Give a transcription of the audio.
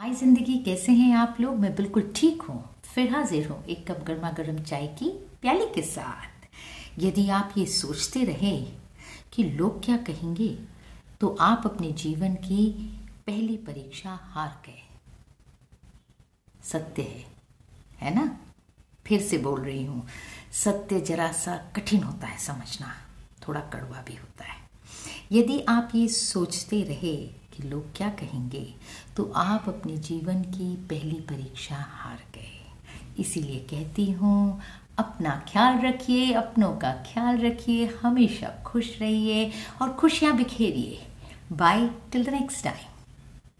हाय जिंदगी, कैसे हैं आप लोग। मैं बिल्कुल ठीक हूँ। फिर हाजिर हूँ एक कप गर्मा गर्म चाय की प्याली के साथ। यदि आप ये सोचते रहे कि लोग क्या कहेंगे तो आप अपने जीवन की पहली परीक्षा हार गए। सत्य है ना। फिर से बोल रही हूँ, सत्य जरा सा कठिन होता है समझना, थोड़ा कड़वा भी होता है। यदि आप ये सोचते रहे कि लोग क्या कहेंगे तो आप अपने जीवन की पहली परीक्षा हार गए। इसीलिए कहती हूँ, अपना ख्याल रखिए, अपनों का ख्याल रखिए, हमेशा खुश रहिए और खुशियाँ बिखेरिए। Bye till the next time.